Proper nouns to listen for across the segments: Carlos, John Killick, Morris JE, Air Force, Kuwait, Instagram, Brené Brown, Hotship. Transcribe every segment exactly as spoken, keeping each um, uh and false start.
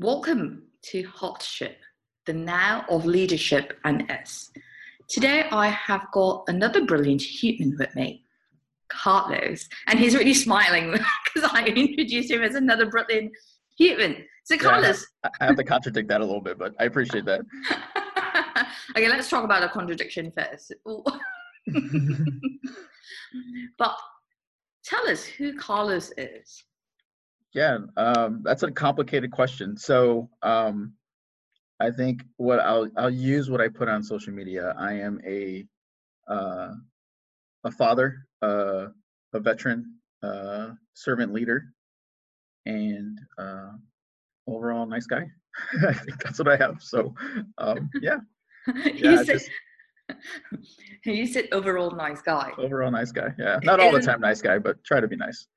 Welcome to Hotship, the now of leadership and us. Today I have got another brilliant human with me, Carlos, and he's really smiling because I introduced him as another brilliant human. So Carlos. Yeah, I have to contradict that a little bit, but I appreciate that. Okay, let's talk about a contradiction first. But tell us who Carlos is. Yeah, um, that's a complicated question. So um, I think what I'll I'll use what I put on social media. I am a uh, a father, uh, a veteran, uh, servant leader, and uh, overall nice guy. I think that's what I have. So um, yeah, yeah you, said, just, you said overall nice guy. Overall nice guy. Yeah, not all the time nice guy, but try to be nice.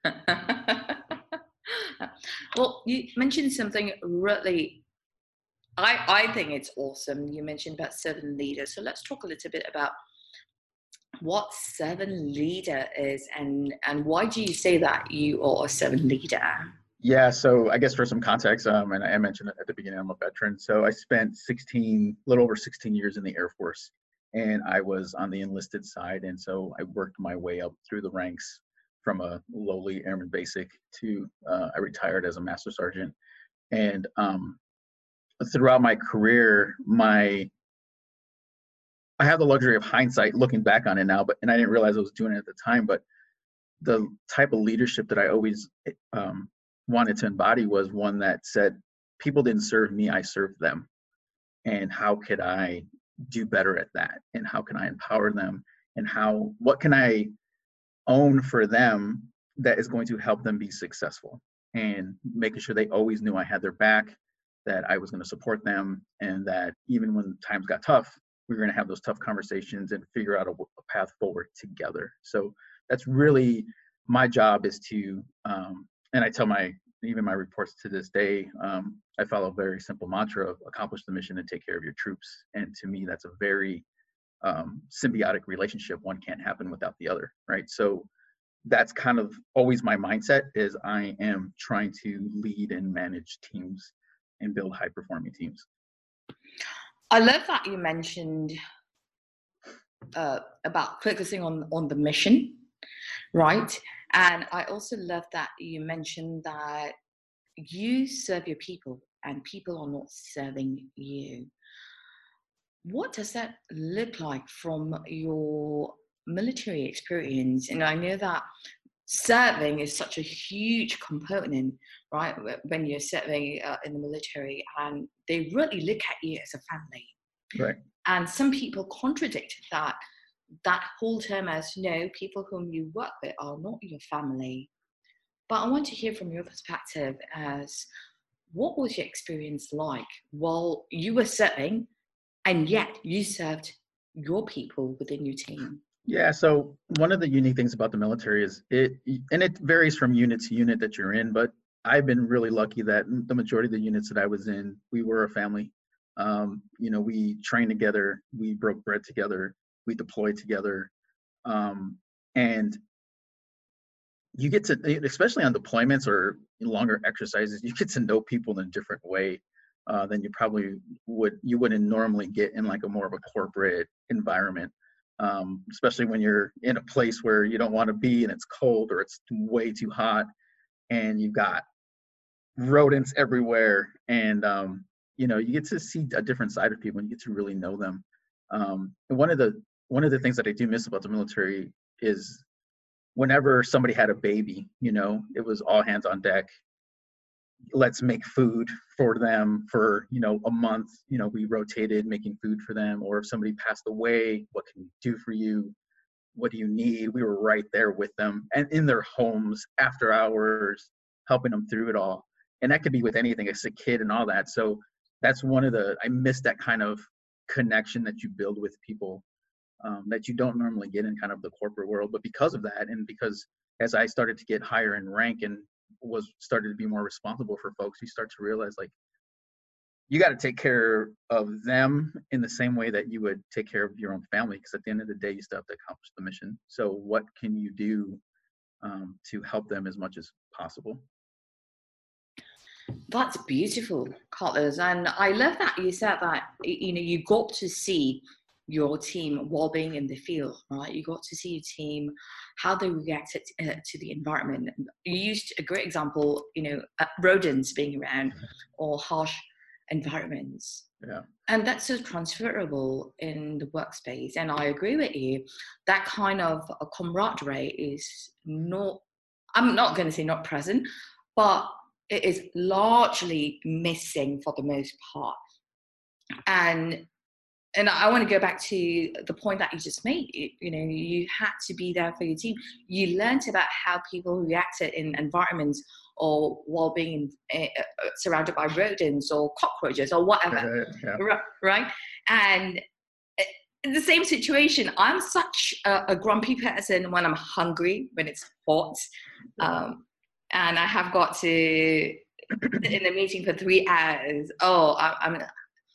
Well, you mentioned something really, I, I think it's awesome. You mentioned about servant leader. So let's talk a little bit about what servant leader is and, and why do you say that you are a servant leader? Yeah, so I guess for some context, um, and I mentioned at the beginning, I'm a veteran. So I spent sixteen, a little over sixteen years in the Air Force, and I was on the enlisted side. And so I worked my way up through the ranks from a lowly airman basic to uh, I retired as a master sergeant. And um, throughout my career, my I have the luxury of hindsight looking back on it now, but and I didn't realize I was doing it at the time, but the type of leadership that I always um, wanted to embody was one that said, people didn't serve me, I served them. And how could I do better at that? And how can I empower them? And how, what can I own for them that is going to help them be successful, and making sure they always knew I had their back, that I was going to support them, and that even when times got tough, we were going to have those tough conversations and figure out a, a path forward together. So that's really my job is to, um, and I tell my, even my reports to this day, um, I follow a very simple mantra of accomplish the mission and take care of your troops. And to me, that's a very Um, symbiotic relationship. One can't happen without the other, right? So that's kind of always my mindset is I am trying to lead and manage teams and build high performing teams. I love that you mentioned uh, about focusing on, on the mission, right? And I also love that you mentioned that you serve your people and people are not serving you. What does that look like from your military experience? And I know that serving is such a huge component, right? When you're serving uh, in the military, and they really look at you as a family. Right. And some people contradict that that whole term as, you know, people whom you work with are not your family. But I want to hear from your perspective as what was your experience like while you were serving? And yet you served your people within your team. Yeah, so one of the unique things about the military is it, and it varies from unit to unit that you're in, but I've been really lucky that the majority of the units that I was in, we were a family. Um, you know, we trained together, we broke bread together, we deployed together. Um, and you get to, especially on deployments or longer exercises, you get to know people in a different way. Uh, than you probably would, you wouldn't normally get in like a more of a corporate environment, um, especially when you're in a place where you don't want to be and it's cold or it's way too hot and you've got rodents everywhere. And, um, you know, you get to see a different side of people and you get to really know them. Um, and one of the, one of the things that I do miss about the military is whenever somebody had a baby, you know, it was all hands on deck. Let's make food for them for, you know, a month, you know, we rotated making food for them, or if somebody passed away, what can we do for you? What do you need? We were right there with them and in their homes after hours, helping them through it all. And that could be with anything, it's a kid and all that. So that's one of the, I miss that kind of connection that you build with people um, that you don't normally get in kind of the corporate world. But because of that, and because as I started to get higher in rank and was started to be more responsible for folks, you start to realize like you got to take care of them in the same way that you would take care of your own family, because at the end of the day you still have to accomplish the mission. So what can you do um, to help them as much as possible? That's beautiful, Carlos, and I love that you said that, you know, you got to see your team while being in the field, right? You got to see your team, how they reacted uh, to the environment. You used a great example, you know, uh, rodents being around or harsh environments. Yeah. And that's so transferable in the workspace. And I agree with you, that kind of a camaraderie is not, I'm not going to say not present, but it is largely missing for the most part. And and I want to go back to the point that you just made. You, you know, you had to be there for your team. You learned about how people reacted in environments or while being uh, surrounded by rodents or cockroaches or whatever, uh, yeah. right? And in the same situation, I'm such a, a grumpy person when I'm hungry, when it's hot. Um, and I have got to sit in a meeting for three hours. Oh, I, I'm,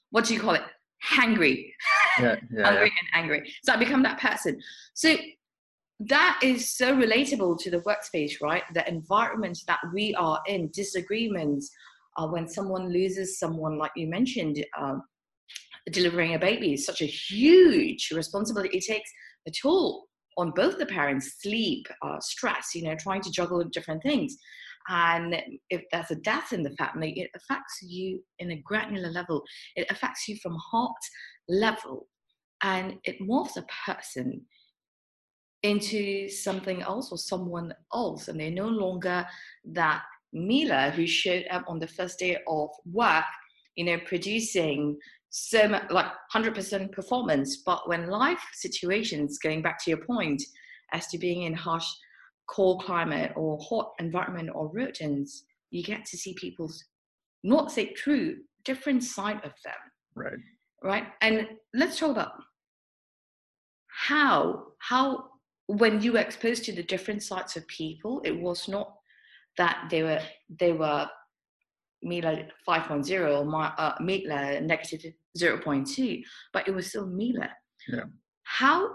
what do you call it? Hangry, yeah, yeah, hungry yeah. and angry. So I become that person. So that is so relatable to the workspace, right? The environment that we are in, disagreements, uh, when someone loses someone, like you mentioned, um, delivering a baby is such a huge responsibility. It takes a toll on both the parents, sleep, uh, stress, you know, trying to juggle different things. And if there's a death in the family, it affects you in a granular level. It affects you from heart level. And it morphs a person into something else or someone else. And they're no longer that Mila who showed up on the first day of work, you know, producing so much, like one hundred percent performance. But when life situations, going back to your point, as to being in harsh cold climate or hot environment or rodents, you get to see people's, not say true, different side of them. Right. Right. And let's talk about how, how, when you were exposed to the different sides of people, it was not that they were, they were Mila five point oh or my, uh, Mila negative zero point two, but it was still Mila. Yeah. How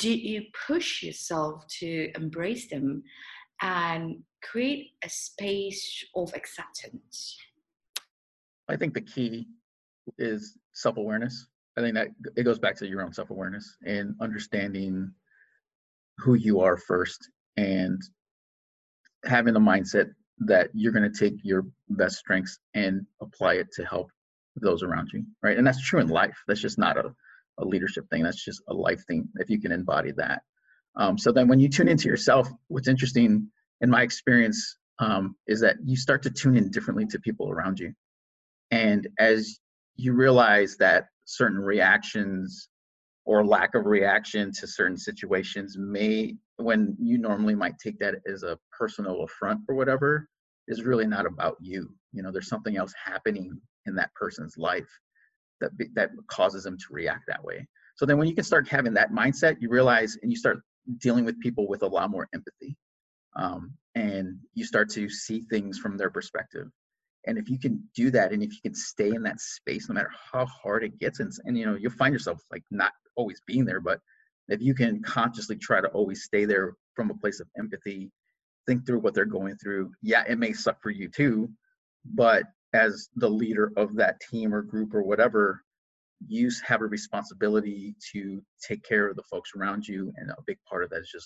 did you push yourself to embrace them and create a space of acceptance? I think the key is self-awareness. I think that it goes back to your own self-awareness and understanding who you are first and having the mindset that you're going to take your best strengths and apply it to help those around you, right? And that's true in life. That's just not a a leadership thing. That's just a life thing, if you can embody that. Um, so then when you tune into yourself, what's interesting in my experience um, is that you start to tune in differently to people around you. And as you realize that certain reactions or lack of reaction to certain situations may, when you normally might take that as a personal affront or whatever, is really not about you. You know, there's something else happening in that person's life that that causes them to react that way. So then when you can start having that mindset, you realize, and you start dealing with people with a lot more empathy. Um, and you start to see things from their perspective. And if you can do that, and if you can stay in that space, no matter how hard it gets, and, and you know, you'll find yourself like not always being there, but if you can consciously try to always stay there from a place of empathy, think through what they're going through. Yeah, it may suck for you too, but as the leader of that team or group or whatever, you have a responsibility to take care of the folks around you. And a big part of that is just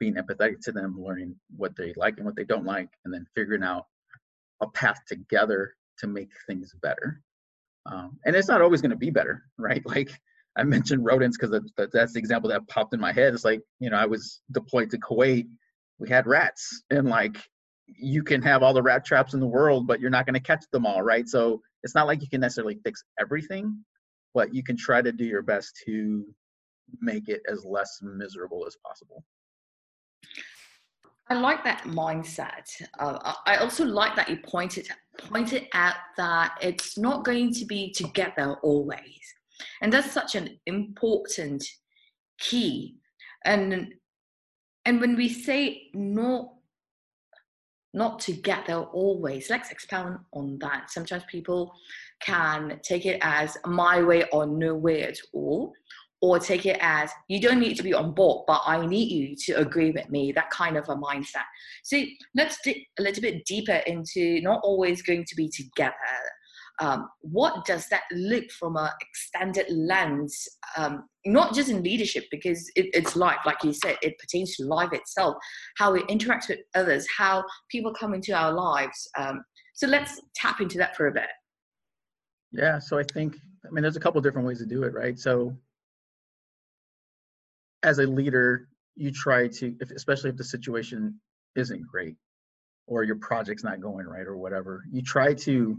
being empathetic to them, learning what they like and what they don't like, and then figuring out a path together to make things better. Um, and it's not always going to be better, right? Like I mentioned rodents because that's the example that popped in my head. It's like, you know, I was deployed to Kuwait. We had rats, and like, you can have all the rat traps in the world, but you're not going to catch them all, right? So it's not like you can necessarily fix everything, but you can try to do your best to make it as less miserable as possible. I like that mindset. Uh, I also like that you pointed pointed out that it's not going to be together always. And that's such an important key. And, and when we say not not together always, let's expound on that. Sometimes people can take it as my way or no way at all, or take it as you don't need to be on board, but I need you to agree with me, that kind of a mindset. So let's dig a little bit deeper into not always going to be together, Um, what does that look from an extended lens, um, not just in leadership, because it, it's life, like you said, it pertains to life itself, how we interact with others, how people come into our lives. Um, so let's tap into that for a bit. Yeah, so I think, I mean, there's a couple different ways to do it, right? So as a leader, you try to, if, especially if the situation isn't great or your project's not going right or whatever, you try to,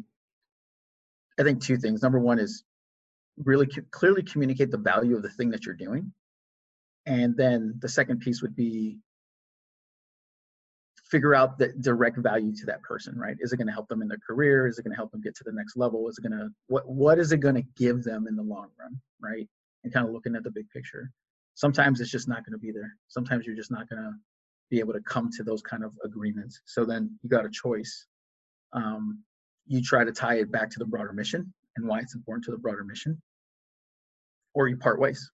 I think two things. Number one is really co- clearly communicate the value of the thing that you're doing. And then the second piece would be figure out the direct value to that person, right? Is it going to help them in their career? Is it going to help them get to the next level? Is it going to, what, what is it going to give them in the long run, right? And kind of looking at the big picture. Sometimes it's just not going to be there. Sometimes you're just not going to be able to come to those kind of agreements. So then you got a choice. Um, you try to tie it back to the broader mission and why it's important to the broader mission, or you part ways.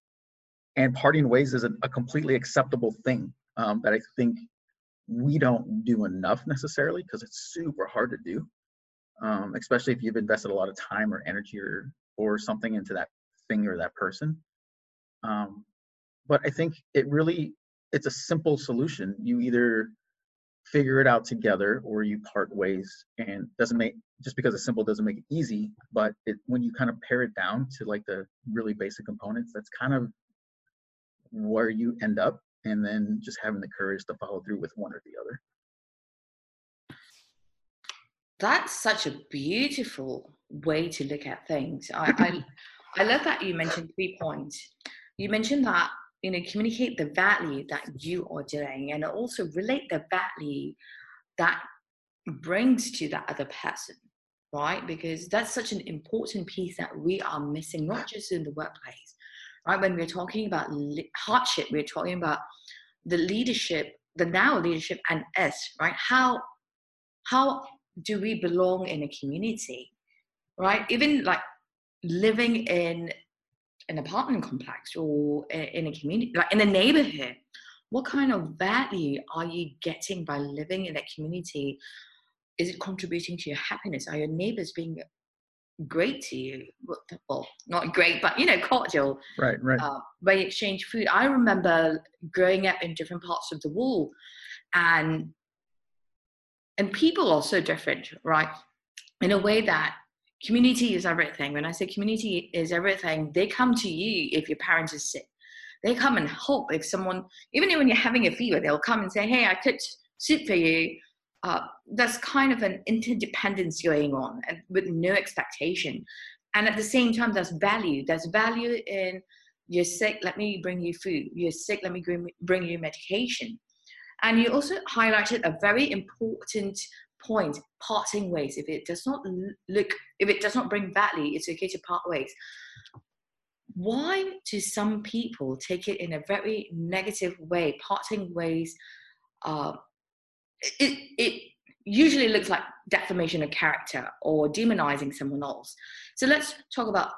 And parting ways is a, a completely acceptable thing um, that I think we don't do enough necessarily, because it's super hard to do, um, especially if you've invested a lot of time or energy or, or something into that thing or that person. Um, but I think it really, it's a simple solution. You either figure it out together or you part ways, and doesn't make, just because it's simple doesn't make it easy, but it, when you kind of pare it down to like the really basic components, that's kind of where you end up, and then just having the courage to follow through with one or the other. That's such a beautiful way to look at things. I, I I love that you mentioned three points. You mentioned that, you know, communicate the value that you are doing, and also relate the value that brings to that other person, right? Because that's such an important piece that we are missing, not just in the workplace, right? When we're talking about le- hardship, we're talking about the leadership, the now leadership and us, right? How, how do we belong in a community, right? Even like living in an apartment complex or in a community, like in a neighborhood, what kind of value are you getting by living in that community? Is it contributing to your happiness? Are your neighbors being great to you? Well, not great, but, you know, cordial. Right, right. Uh, when you exchange food. I remember growing up in different parts of the world, and and people are so different, right? In a way that community is everything. When I say community is everything, they come to you if your parents are sick. They come and help if someone, even when you're having a fever, they'll come and say, hey, I cooked soup for you. Uh, that's kind of an interdependence going on, and with no expectation. And at the same time, there's value. There's value in, you're sick, let me bring you food. You're sick, let me bring you medication. And you also highlighted a very important point, parting ways. If it does not look, if it does not bring value, it's okay to part ways. Why do some people take it in a very negative way? Parting ways, uh, it, it usually looks like defamation of character or demonizing someone else. So let's talk about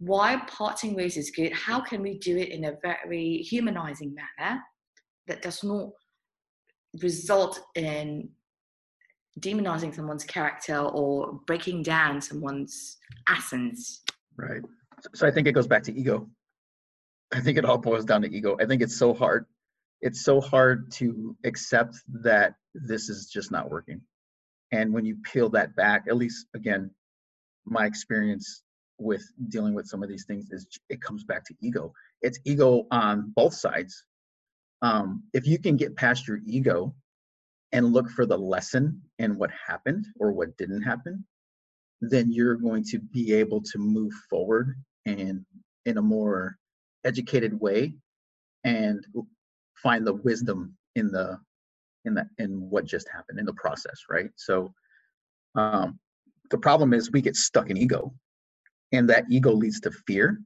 why parting ways is good. How can we do it in a very humanizing manner that does not result in demonizing someone's character or breaking down someone's essence? Right. So I think it goes back to ego. I think it all boils down to ego. I think it's so hard. It's so hard to accept that this is just not working. And when you peel that back, at least, again, my experience with dealing with some of these things is it comes back to ego. It's ego on both sides. Um, if you can get past your ego and look for the lesson in what happened or what didn't happen, then you're going to be able to move forward and in a more educated way and find the wisdom in the in the in what just happened in the process, right? So um, the problem is we get stuck in ego, and that ego leads to fear.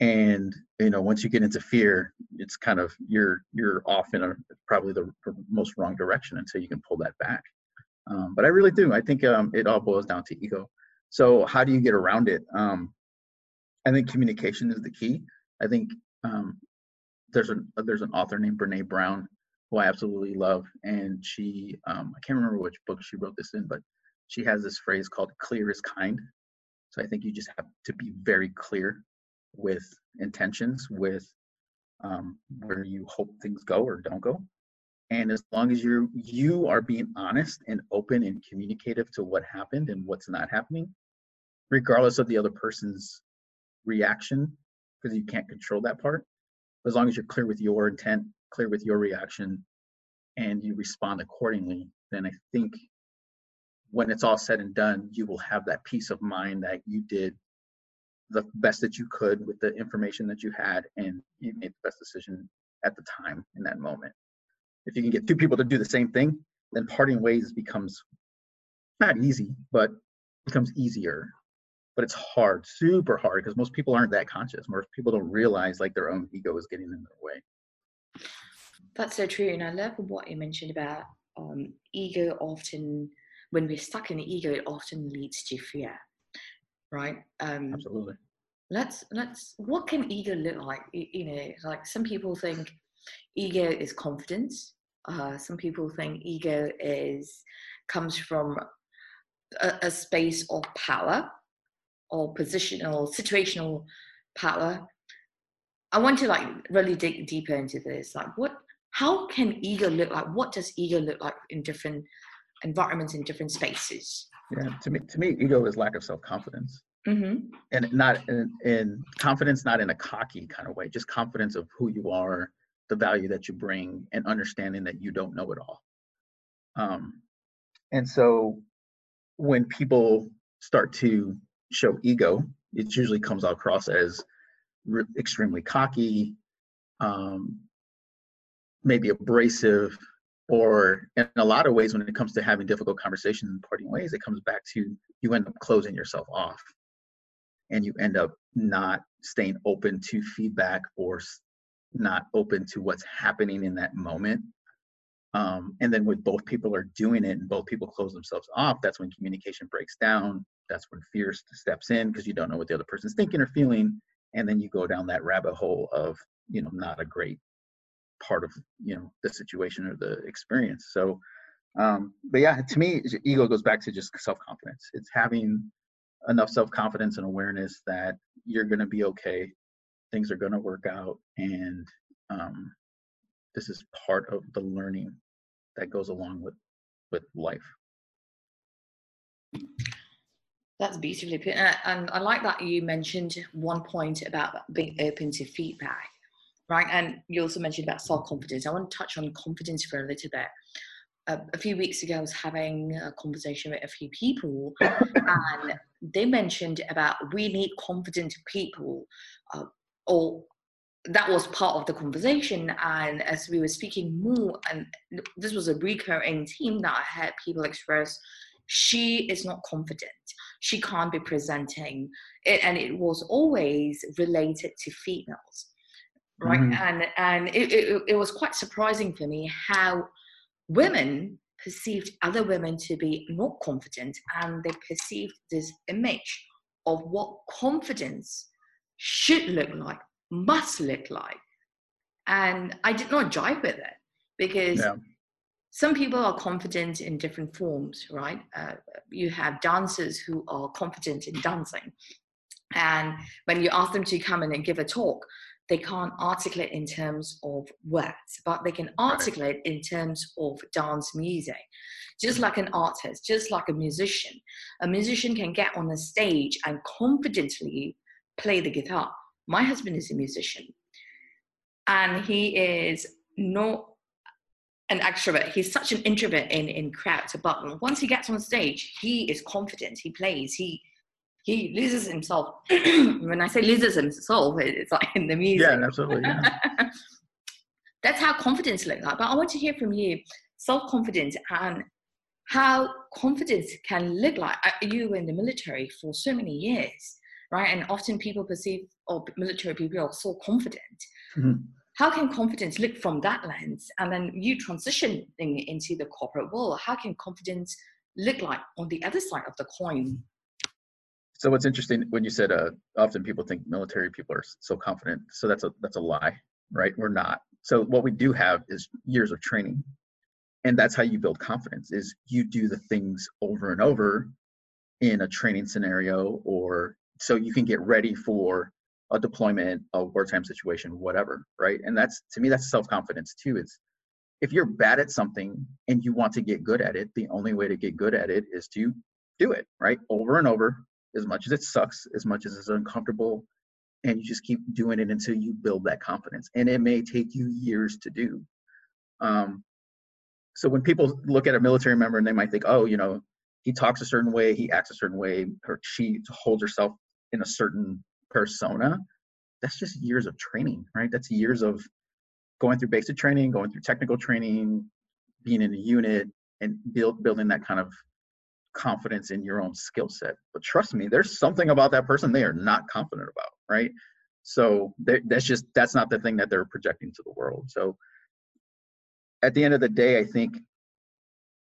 And you know, once you get into fear, it's kind of you're you're off in a, probably the most wrong direction until you can pull that back. Um, but I really do. I think um, it all boils down to ego. So how do you get around it? Um, I think communication is the key. I think um, there's a there's an author named Brené Brown who I absolutely love, and she um, I can't remember which book she wrote this in, but she has this phrase called "clear is kind," So I think you just have to be very clear with intentions, with um, where you hope things go or don't go. And as long as you're, you are being honest and open and communicative to what happened and what's not happening, regardless of the other person's reaction, because you can't control that part. As long as you're clear with your intent, clear with your reaction, and you respond accordingly, then I think when it's all said and done, you will have that peace of mind that you did the best that you could with the information that you had, and you made the best decision at the time in that moment. If you can get two people to do the same thing, then parting ways becomes not easy, but becomes easier. But it's hard, super hard, because most people aren't that conscious. Most people don't realize like their own ego is getting in their way. That's so true. And I love what you mentioned about um, ego often, when we're stuck in the ego, it often leads to fear, right? Um, Absolutely. Let's, let's, what can ego look like? You, you know, like some people think ego is confidence. Uh, some people think ego is, comes from a, a space of power or positional, situational power. I want to like really dig deeper into this. Like what, how can ego look like? What does ego look like in different environments, in different spaces? Yeah, to me, to me, ego is lack of self-confidence, mm-hmm. and not in, in confidence, not in a cocky kind of way, just confidence of who you are, the value that you bring, and understanding that you don't know it all. Um, and so when people start to show ego, it usually comes across as re- extremely cocky, um, maybe abrasive, or in a lot of ways, when it comes to having difficult conversations and parting ways, it comes back to you end up closing yourself off, and you end up not staying open to feedback or not open to what's happening in that moment. Um, and then when both people are doing it and both people close themselves off, that's when communication breaks down. That's when fear steps in, because you don't know what the other person's thinking or feeling. And then you go down that rabbit hole of, you know, not a great part of, you know, the situation or the experience. So, um, but yeah, to me, ego goes back to just self-confidence. It's having enough self-confidence and awareness that you're going to be okay. Things are going to work out. And um, this is part of the learning that goes along with, with life. That's beautifully put. And I like that you mentioned one point about being open to feedback. Right, and you also mentioned about self-confidence. I want to touch on confidence for a little bit. Uh, a few weeks ago, I was having a conversation with a few people, and they mentioned about we need confident people, uh, or that was part of the conversation. And as we were speaking more, and this was a recurring theme that I had people express, she is not confident. She can't be presenting. It, and it was always related to females. Right, mm-hmm. and and it, it it was quite surprising for me how women perceived other women to be not confident, and they perceived this image of what confidence should look like, must look like, and I did not jive with it, because yeah. some people are confident in different forms, right? Uh, you have dancers who are confident in dancing, and when you ask them to come in and give a talk, they can't articulate in terms of words, but they can articulate in terms of dance music. Just like an artist, just like a musician. A musician can get on a stage and confidently play the guitar. My husband is a musician, and he is not an extrovert. He's such an introvert in, in crowds, but once he gets on stage, he is confident. He plays, he He loses himself. When I say loses himself, it's like in the music. Yeah, absolutely. Yeah. That's how confidence looks like. But I want to hear from you, self-confidence and how confidence can look like. You were in the military for so many years, right? And often people perceive, or military people are so confident. Mm-hmm. How can confidence look from that lens? And then you transitioning into the corporate world, how can confidence look like on the other side of the coin? So what's interesting when you said uh, often people think military people are so confident. So that's a that's a lie, right? We're not. So what we do have is years of training, and that's how you build confidence: is you do the things over and over, in a training scenario, or so you can get ready for a deployment, a wartime situation, whatever, right? And that's, to me, that's self-confidence too. It's if you're bad at something and you want to get good at it, the only way to get good at it is to do it, right? Over and over, as much as it sucks, as much as it's uncomfortable, and you just keep doing it until you build that confidence. And it may take you years to do. Um, so when people look at a military member and they might think, oh, you know, he talks a certain way, he acts a certain way, or she holds herself in a certain persona, that's just years of training, right? That's years of going through basic training, going through technical training, being in a unit, and build building that kind of confidence in your own skill set. But trust me, there's something about that person they are not confident about, right? So that's just, that's not the thing that they're projecting to the world. So at the end of the day, I think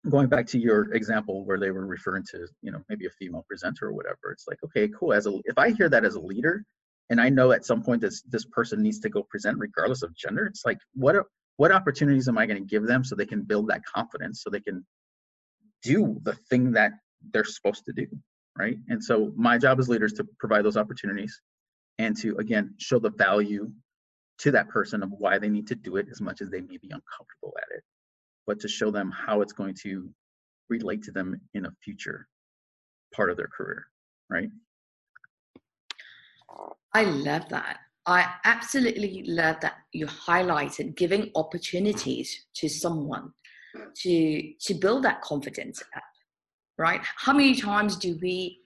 going back to your example where they were referring to, you know, maybe a female presenter or whatever, it's like, okay, cool. As a, if I hear that as a leader, and I know at some point this this person needs to go present regardless of gender, it's like, what what opportunities am I going to give them so they can build that confidence, so they can do the thing that they're supposed to do, right? And so my job as leader is to provide those opportunities and to, again, show the value to that person of why they need to do it, as much as they may be uncomfortable at it, but to show them how it's going to relate to them in a future part of their career, right? I love that. I absolutely love that you highlighted giving opportunities to someone to, to build that confidence up, right? How many times do we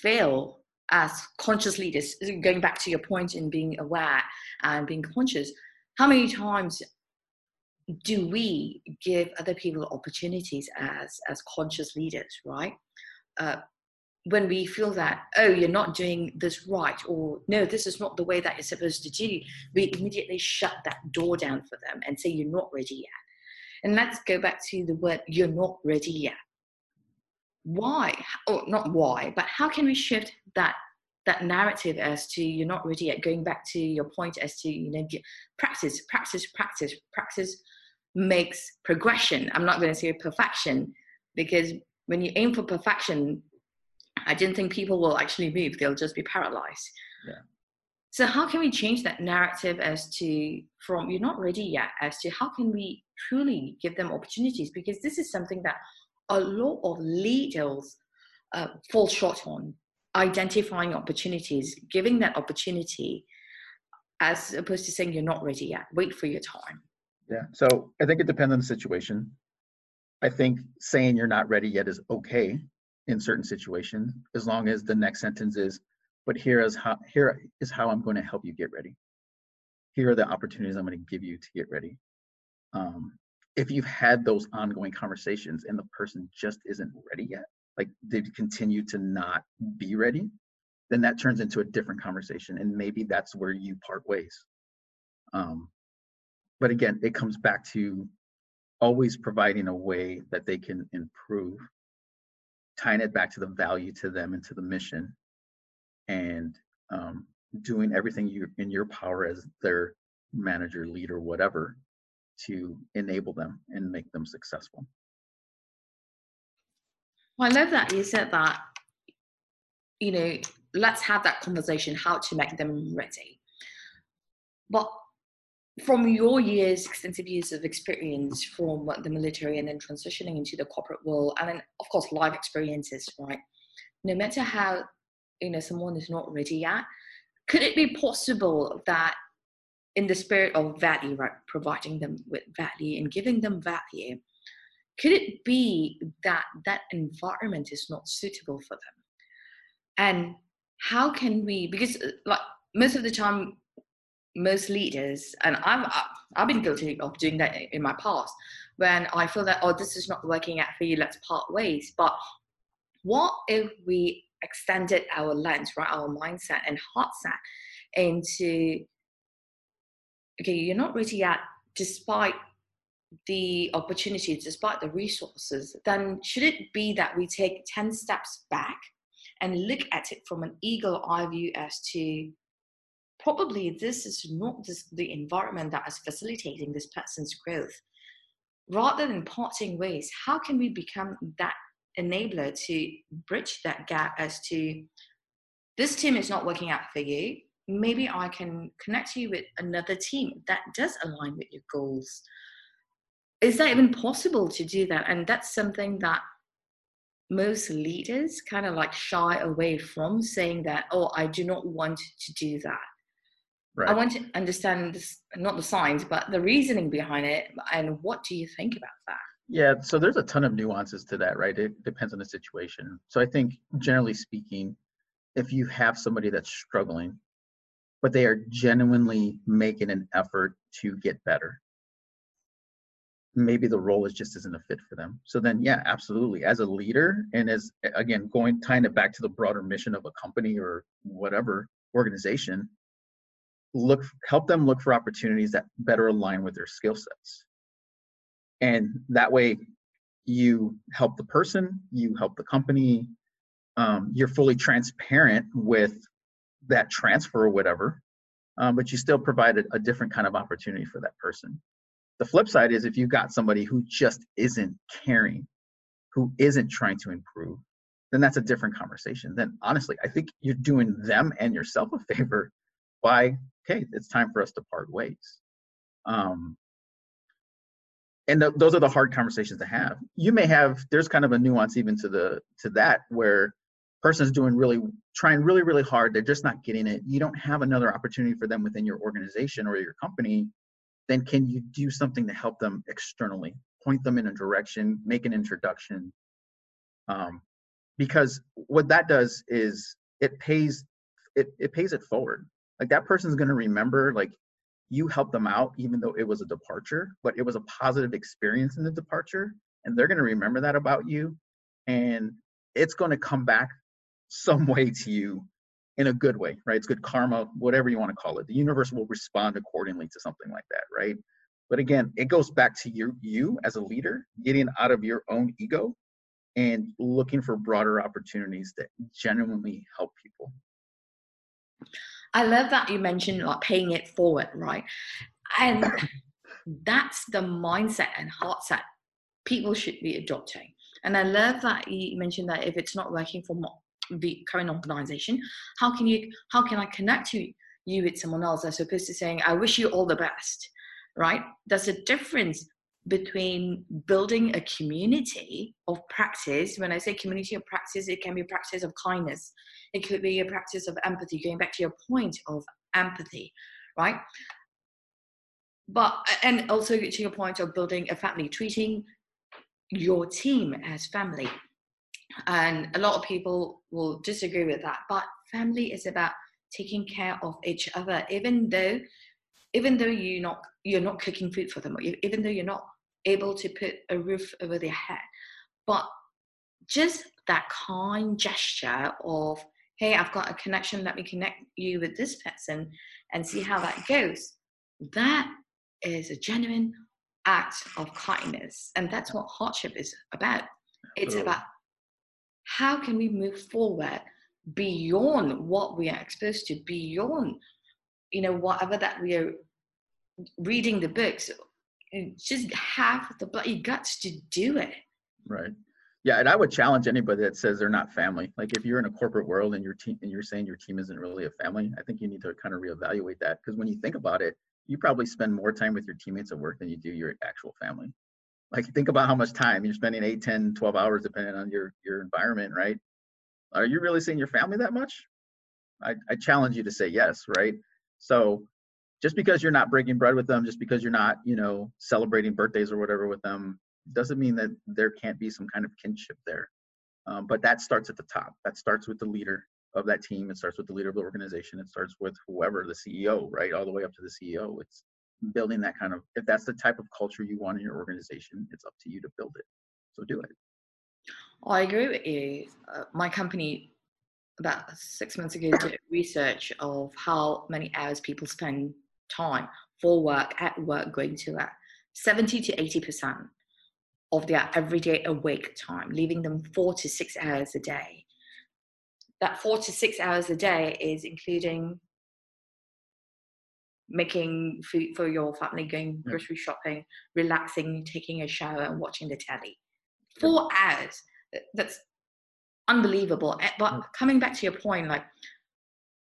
fail as conscious leaders? Going back to your point in being aware and being conscious, how many times do we give other people opportunities as, as conscious leaders, right? Uh, when we feel that, oh, you're not doing this right, or no, this is not the way that you're supposed to do, we immediately shut that door down for them and say, you're not ready yet. And let's go back to the word, you're not ready yet. Why, or not why, but how can we shift that that narrative as to you're not ready yet, going back to your point as to, you know, practice, practice, practice, practice makes progression. I'm not going to say perfection, because when you aim for perfection, I didn't think people will actually move. They'll just be paralyzed. Yeah. So how can we change that narrative as to from you're not ready yet as to how can we truly give them opportunities? Because this is something that a lot of leaders uh, fall short on, identifying opportunities, giving that opportunity, as opposed to saying you're not ready yet, wait for your time. Yeah. So I think it depends on the situation. I think saying you're not ready yet is okay in certain situations, as long as the next sentence is, but here is how, here is how I'm going to help you get ready. Here are the opportunities I'm going to give you to get ready. Um, if you've had those ongoing conversations and the person just isn't ready yet, like they continue to not be ready, then that turns into a different conversation. And maybe that's where you part ways. Um, but again, it comes back to always providing a way that they can improve, tying it back to the value to them and to the mission, and um, doing everything you, in your power as their manager, leader, whatever, to enable them and make them successful. Well, I love that you said that, you know, let's have that conversation, how to make them ready. But from your years, extensive years of experience from the military and then transitioning into the corporate world, and then, of course, life experiences, right? No matter how, you know, someone is not ready yet, could it be possible that in the spirit of value, right, providing them with value and giving them value, could it be that that environment is not suitable for them? And how can we, because like most of the time, most leaders, and I've, I've been guilty of doing that in my past, when I feel that, oh, this is not working out for you, let's part ways. But what if we extended our lens, right, our mindset and heart set into, okay, you're not ready yet, despite the opportunities, despite the resources, then should it be that we take ten steps back and look at it from an eagle eye view as to, probably this is not this, the environment that is facilitating this person's growth. Rather than parting ways, how can we become that enabler to bridge that gap as to, this team is not working out for you. Maybe I can connect you with another team that does align with your goals. Is that even possible to do that? And that's something that most leaders kind of like shy away from, saying that, oh, I do not want to do that. Right. I want to understand this, not the science, but the reasoning behind it. And what do you think about that? Yeah, so there's a ton of nuances to that, right? It depends on the situation. So I think generally speaking, if you have somebody that's struggling, but they are genuinely making an effort to get better, maybe the role is just isn't a fit for them. So then, yeah, absolutely. As a leader, and as, again, going, tying it back to the broader mission of a company or whatever organization, look, help them look for opportunities that better align with their skill sets. And that way you help the person, you help the company, um, you're fully transparent with that transfer or whatever, um, but you still provide a, a different kind of opportunity for that person. The flip side is if you've got somebody who just isn't caring, who isn't trying to improve, then that's a different conversation. Then honestly, I think you're doing them and yourself a favor by, okay, it's time for us to part ways. Um, and th- those are the hard conversations to have. You may have, there's kind of a nuance even to the to that where person's doing really, trying really, really hard, they're just not getting it. You don't have another opportunity for them within your organization or your company. Then can you do something to help them externally, point them in a direction, make an introduction? Um, because what that does is it pays it, it pays it forward. Like that person's gonna remember, like you helped them out, even though it was a departure, but it was a positive experience in the departure. And they're gonna remember that about you. And it's gonna come back some way to you in a good way, right? It's good karma, whatever you want to call it. The universe will respond accordingly to something like that, right? But again, it goes back to you, you as a leader, getting out of your own ego and looking for broader opportunities that genuinely help people. I love that you mentioned like paying it forward, right? And that's the mindset and heart set people should be adopting. And I love that you mentioned that if it's not working for more, the current organization, how can you how can I connect you you with someone else, as opposed to saying I wish you all the best, right? There's a difference between building a community of practice. When I say community of practice, it can be a practice of kindness, it could be a practice of empathy, going back to your point of empathy, right? But and also to your point of building a family, treating your team as family. And a lot of people will disagree with that, but family is about taking care of each other. Even though, even though you're not, you're not cooking food for them, or you, even though you're not able to put a roof over their head, but just that kind gesture of, hey, I've got a connection, let me connect you with this person and see how that goes. That is a genuine act of kindness. And that's what hardship is about. It's oh. about how can we move forward beyond what we are exposed to, beyond, you know, whatever that we are reading the books, and just have the bloody guts to do it. Right. Yeah. And I would challenge anybody that says they're not family. Like if you're in a corporate world and your team, and you're saying your team isn't really a family, I think you need to kind of reevaluate that. Because when you think about it, you probably spend more time with your teammates at work than you do your actual family. Like think about how much time you're spending, eight, ten, twelve hours, depending on your, your environment, right? Are you really seeing your family that much? I, I challenge you to say yes, right? So just because you're not breaking bread with them, just because you're not, you know, celebrating birthdays or whatever with them, doesn't mean that there can't be some kind of kinship there. Um, but that starts at the top. That starts with the leader of that team. It starts with the leader of the organization. It starts with whoever, the C E O, right? All the way up to the C E O. It's building that kind of, if that's the type of culture you want in your organization, it's up to you to build it. So do it. I agree with you. Uh, my company about six months ago did research of how many hours people spend time for work, at work, going to work. seventy to eighty percent of their everyday awake time, leaving them four to six hours a day. That four to six hours a day is including making food for your family, going grocery shopping, relaxing, taking a shower and watching the telly. Four hours. that's unbelievable. But coming back to your point, like,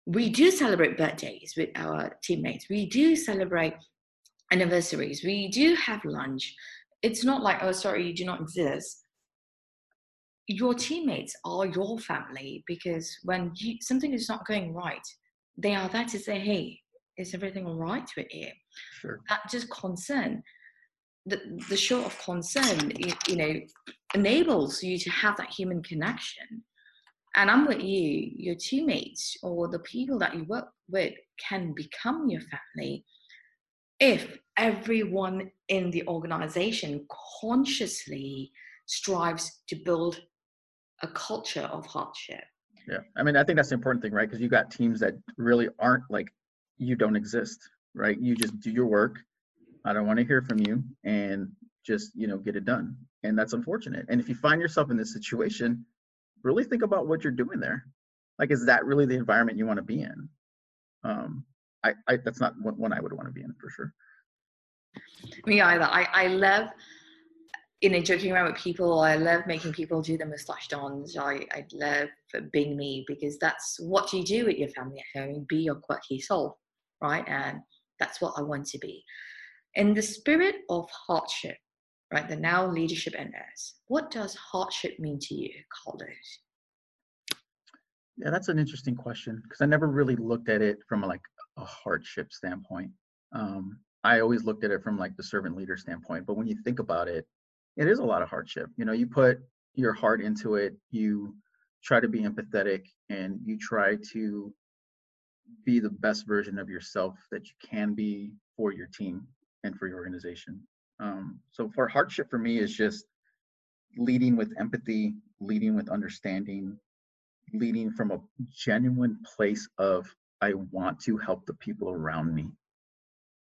we do celebrate birthdays with our teammates. We do celebrate anniversaries. We do have lunch. It's not like, oh, sorry, you do not exist. Your teammates are your family, because when you, something is not going right, they are there to say, hey, is everything all right with you? Sure. That just concern, the, the show of concern, you, you know, enables you to have that human connection. And I'm with you, your teammates or the people that you work with can become your family if everyone in the organization consciously strives to build a culture of hardship. Yeah, I mean, I think that's the important thing, right? Because you got teams that really aren't like, you don't exist, right? You just do your work. I don't want to hear from you, and just, you know, get it done. And that's unfortunate. And if you find yourself in this situation, really think about what you're doing there. Like, is that really the environment you want to be in? Um, I, I that's not one I would want to be in, for sure. Me either. I, I love, you know, joking around with people. I love making people do the mustache dons. I, I love being me, because that's what you do with your family at home. Be your quirky soul, right? And that's what I want to be. In the spirit of hardship, right, the now leadership and us, what does hardship mean to you, Carlos? Yeah, that's an interesting question, because I never really looked at it from like a hardship standpoint. Um, I always looked at it from like the servant leader standpoint. But when you think about it, it is a lot of hardship. You know, you put your heart into it, you try to be empathetic, and you try to be the best version of yourself that you can be for your team and for your organization. Um, so for hardship, for me, is just leading with empathy, leading with understanding, leading from a genuine place of, I want to help the people around me.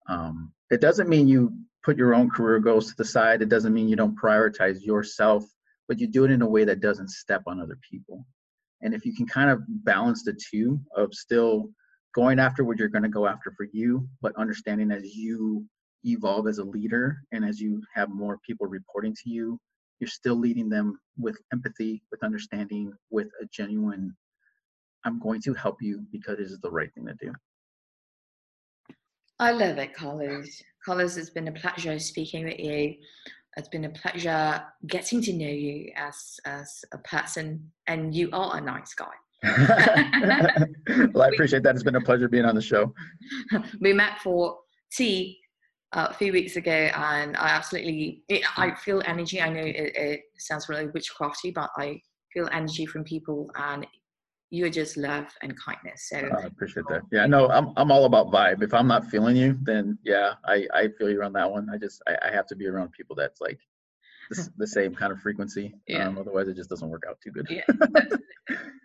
Um, it doesn't mean you put your own career goals to the side. It doesn't mean you don't prioritize yourself, but you do it in a way that doesn't step on other people. And if you can kind of balance the two of still going after what you're going to go after for you, but understanding as you evolve as a leader and as you have more people reporting to you, you're still leading them with empathy, with understanding, with a genuine, I'm going to help you because this is the right thing to do. I love it, Carlos. Carlos, it's been a pleasure speaking with you. It's been a pleasure getting to know you as, as a person, and you are a nice guy. Well, I appreciate that. It's been a pleasure being on the show. We met for tea uh, a few weeks ago, and I absolutely, it, I feel energy. I know it, it sounds really witchcrafty, but I feel energy from people, and you're just love and kindness. So I appreciate that. Yeah, no, I'm I'm all about vibe. If I'm not feeling you, then yeah, I, I feel you on that one. I just, I, I have to be around people that's like the, the same kind of frequency. Yeah. Um, otherwise it just doesn't work out too good. Yeah.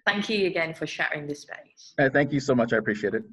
Thank you again for sharing this space. Hey, thank you so much. I appreciate it.